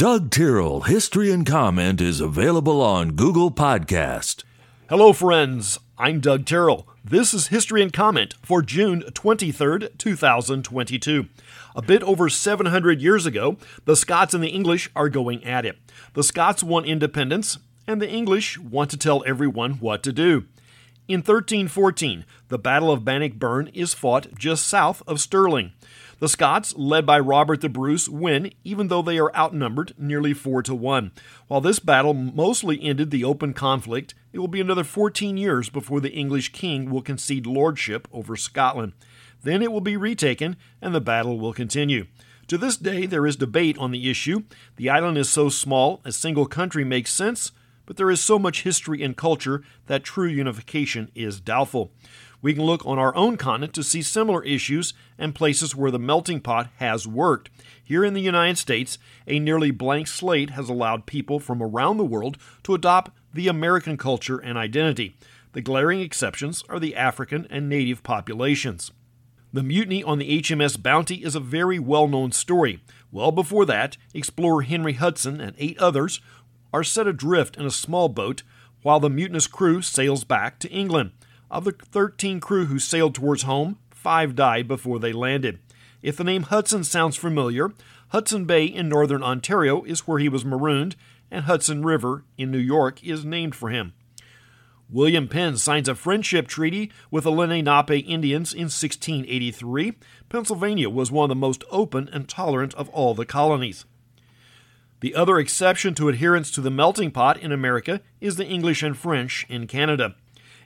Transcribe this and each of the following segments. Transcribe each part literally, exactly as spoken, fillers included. Doug Tyrrell, History and Comment is available on Google Podcast. Hello, friends. I'm Doug Tyrrell. This is History and Comment for June twenty-third, two thousand twenty-two. A bit over seven hundred years ago, the Scots and the English are going at it. The Scots want independence, and the English want to tell everyone what to do. In thirteen fourteen, the Battle of Bannockburn is fought just south of Stirling. The Scots, led by Robert the Bruce, win, even though they are outnumbered nearly four to one. While this battle mostly ended the open conflict, it will be another fourteen years before the English king will concede lordship over Scotland. Then it will be retaken, and the battle will continue. To this day, there is debate on the issue. The island is so small, a single country makes sense, but there is so much history and culture that true unification is doubtful. We can look on our own continent to see similar issues and places where the melting pot has worked. Here in the United States, a nearly blank slate has allowed people from around the world to adopt the American culture and identity. The glaring exceptions are the African and Native populations. The mutiny on the H M S Bounty is a very well-known story. Well before that, explorer Henry Hudson and eight others are set adrift in a small boat while the mutinous crew sails back to England. Of the thirteen crew who sailed towards home, five died before they landed. If the name Hudson sounds familiar, Hudson Bay in northern Ontario is where he was marooned, and Hudson River in New York is named for him. William Penn signs a friendship treaty with the Lenape Indians in sixteen eighty-three. Pennsylvania was one of the most open and tolerant of all the colonies. The other exception to adherence to the melting pot in America is the English and French in Canada.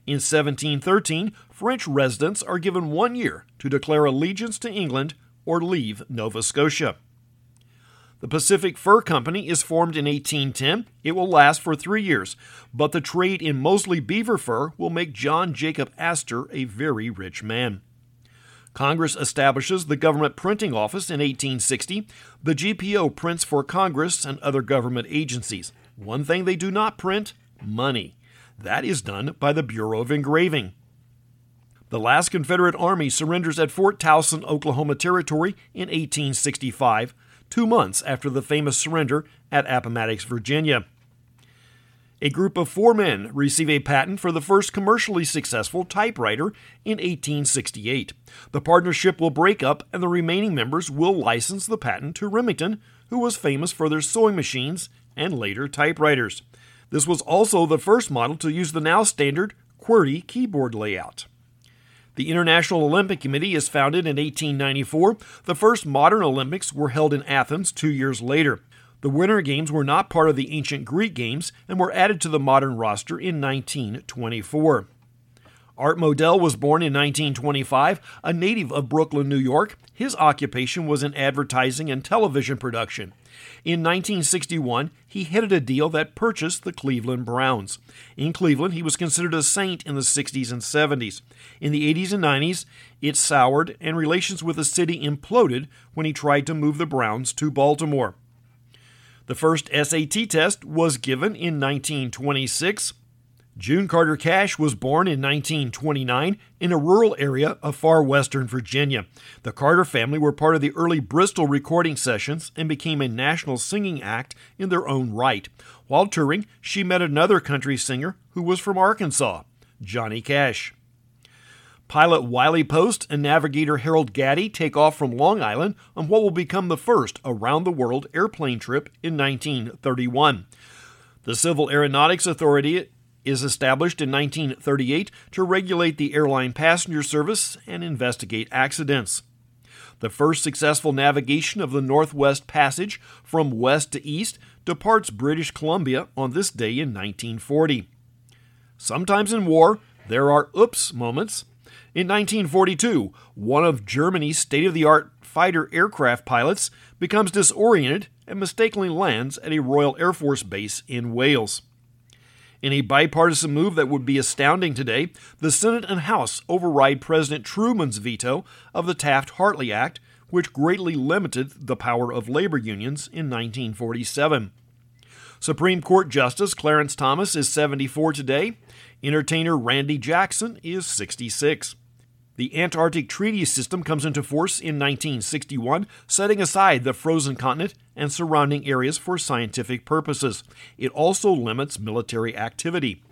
In seventeen thirteen, French residents are given one year to declare allegiance to England or leave Nova Scotia. The Pacific Fur Company is formed in eighteen ten. It will last for three years, but the trade in mostly beaver fur will make John Jacob Astor a very rich man. Congress establishes the Government Printing Office in eighteen sixty. The G P O prints for Congress and other government agencies. One thing they do not print, money. That is done by the Bureau of Engraving. The last Confederate Army surrenders at Fort Towson, Oklahoma Territory in eighteen sixty-five, two months after the famous surrender at Appomattox, Virginia. A group of four men receive a patent for the first commercially successful typewriter in eighteen sixty-eight. The partnership will break up, and the remaining members will license the patent to Remington, who was famous for their sewing machines and later typewriters. This was also the first model to use the now standard QWERTY keyboard layout. The International Olympic Committee is founded in eighteen ninety-four. The first modern Olympics were held in Athens two years later. The Winter Games were not part of the ancient Greek Games and were added to the modern roster in nineteen twenty-four. Art Modell was born in nineteen twenty-five, a native of Brooklyn, New York. His occupation was in advertising and television production. In nineteen sixty-one, he headed a deal that purchased the Cleveland Browns. In Cleveland, he was considered a saint in the sixties and seventies. In the eighties and nineties, it soured, and relations with the city imploded when he tried to move the Browns to Baltimore. The first S A T test was given in nineteen twenty-six. June Carter Cash was born in nineteen twenty-nine in a rural area of far western Virginia. The Carter family were part of the early Bristol recording sessions and became a national singing act in their own right. While touring, she met another country singer who was from Arkansas, Johnny Cash. Pilot Wiley Post and navigator Harold Gatty take off from Long Island on what will become the first around-the-world airplane trip in nineteen thirty-one. The Civil Aeronautics Authority is established in nineteen thirty-eight to regulate the airline passenger service and investigate accidents. The first successful navigation of the Northwest Passage from west to east departs British Columbia on this day in nineteen forty. Sometimes in war, there are oops moments. In nineteen forty-two, one of Germany's state-of-the-art fighter aircraft pilots becomes disoriented and mistakenly lands at a Royal Air Force base in Wales. In a bipartisan move that would be astounding today, the Senate and House override President Truman's veto of the Taft-Hartley Act, which greatly limited the power of labor unions in nineteen forty-seven. Supreme Court Justice Clarence Thomas is seventy-four today. Entertainer Randy Jackson is sixty-six. The Antarctic Treaty System comes into force in nineteen sixty-one, setting aside the frozen continent and surrounding areas for scientific purposes. It also limits military activity.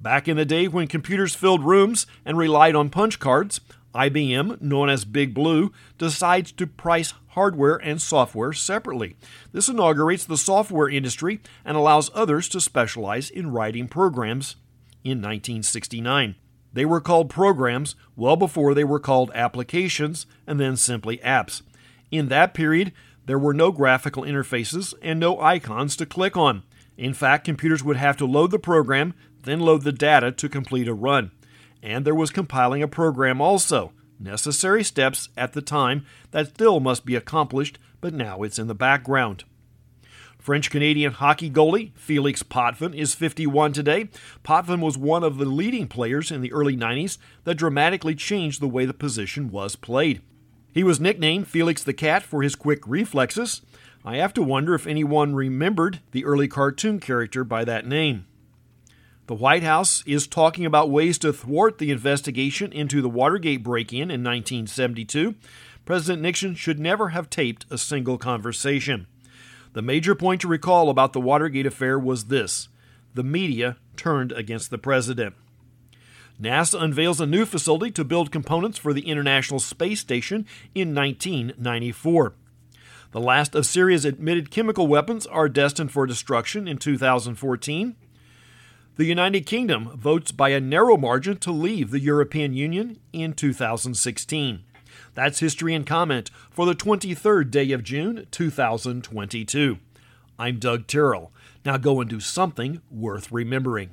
Back in the day when computers filled rooms and relied on punch cards, I B M, known as Big Blue, decides to price hardware and software separately. This inaugurates the software industry and allows others to specialize in writing programs in nineteen sixty-nine. They were called programs well before they were called applications and then simply apps. In that period, there were no graphical interfaces and no icons to click on. In fact, computers would have to load the program, then load the data to complete a run. And there was compiling a program also, necessary steps at the time that still must be accomplished, but now it's in the background. French-Canadian hockey goalie Félix Potvin is fifty-one today. Potvin was one of the leading players in the early nineties that dramatically changed the way the position was played. He was nicknamed Felix the Cat for his quick reflexes. I have to wonder if anyone remembered the early cartoon character by that name. The White House is talking about ways to thwart the investigation into the Watergate break-in in nineteen seventy-two. President Nixon should never have taped a single conversation. The major point to recall about the Watergate affair was this: the media turned against the president. NASA unveils a new facility to build components for the International Space Station in nineteen ninety-four. The last of Syria's admitted chemical weapons are destined for destruction in two thousand fourteen. The United Kingdom votes by a narrow margin to leave the European Union in two thousand sixteen. That's History and Comment for the twenty-third day of June, two thousand twenty-two. I'm Doug Tyrrell. Now go and do something worth remembering.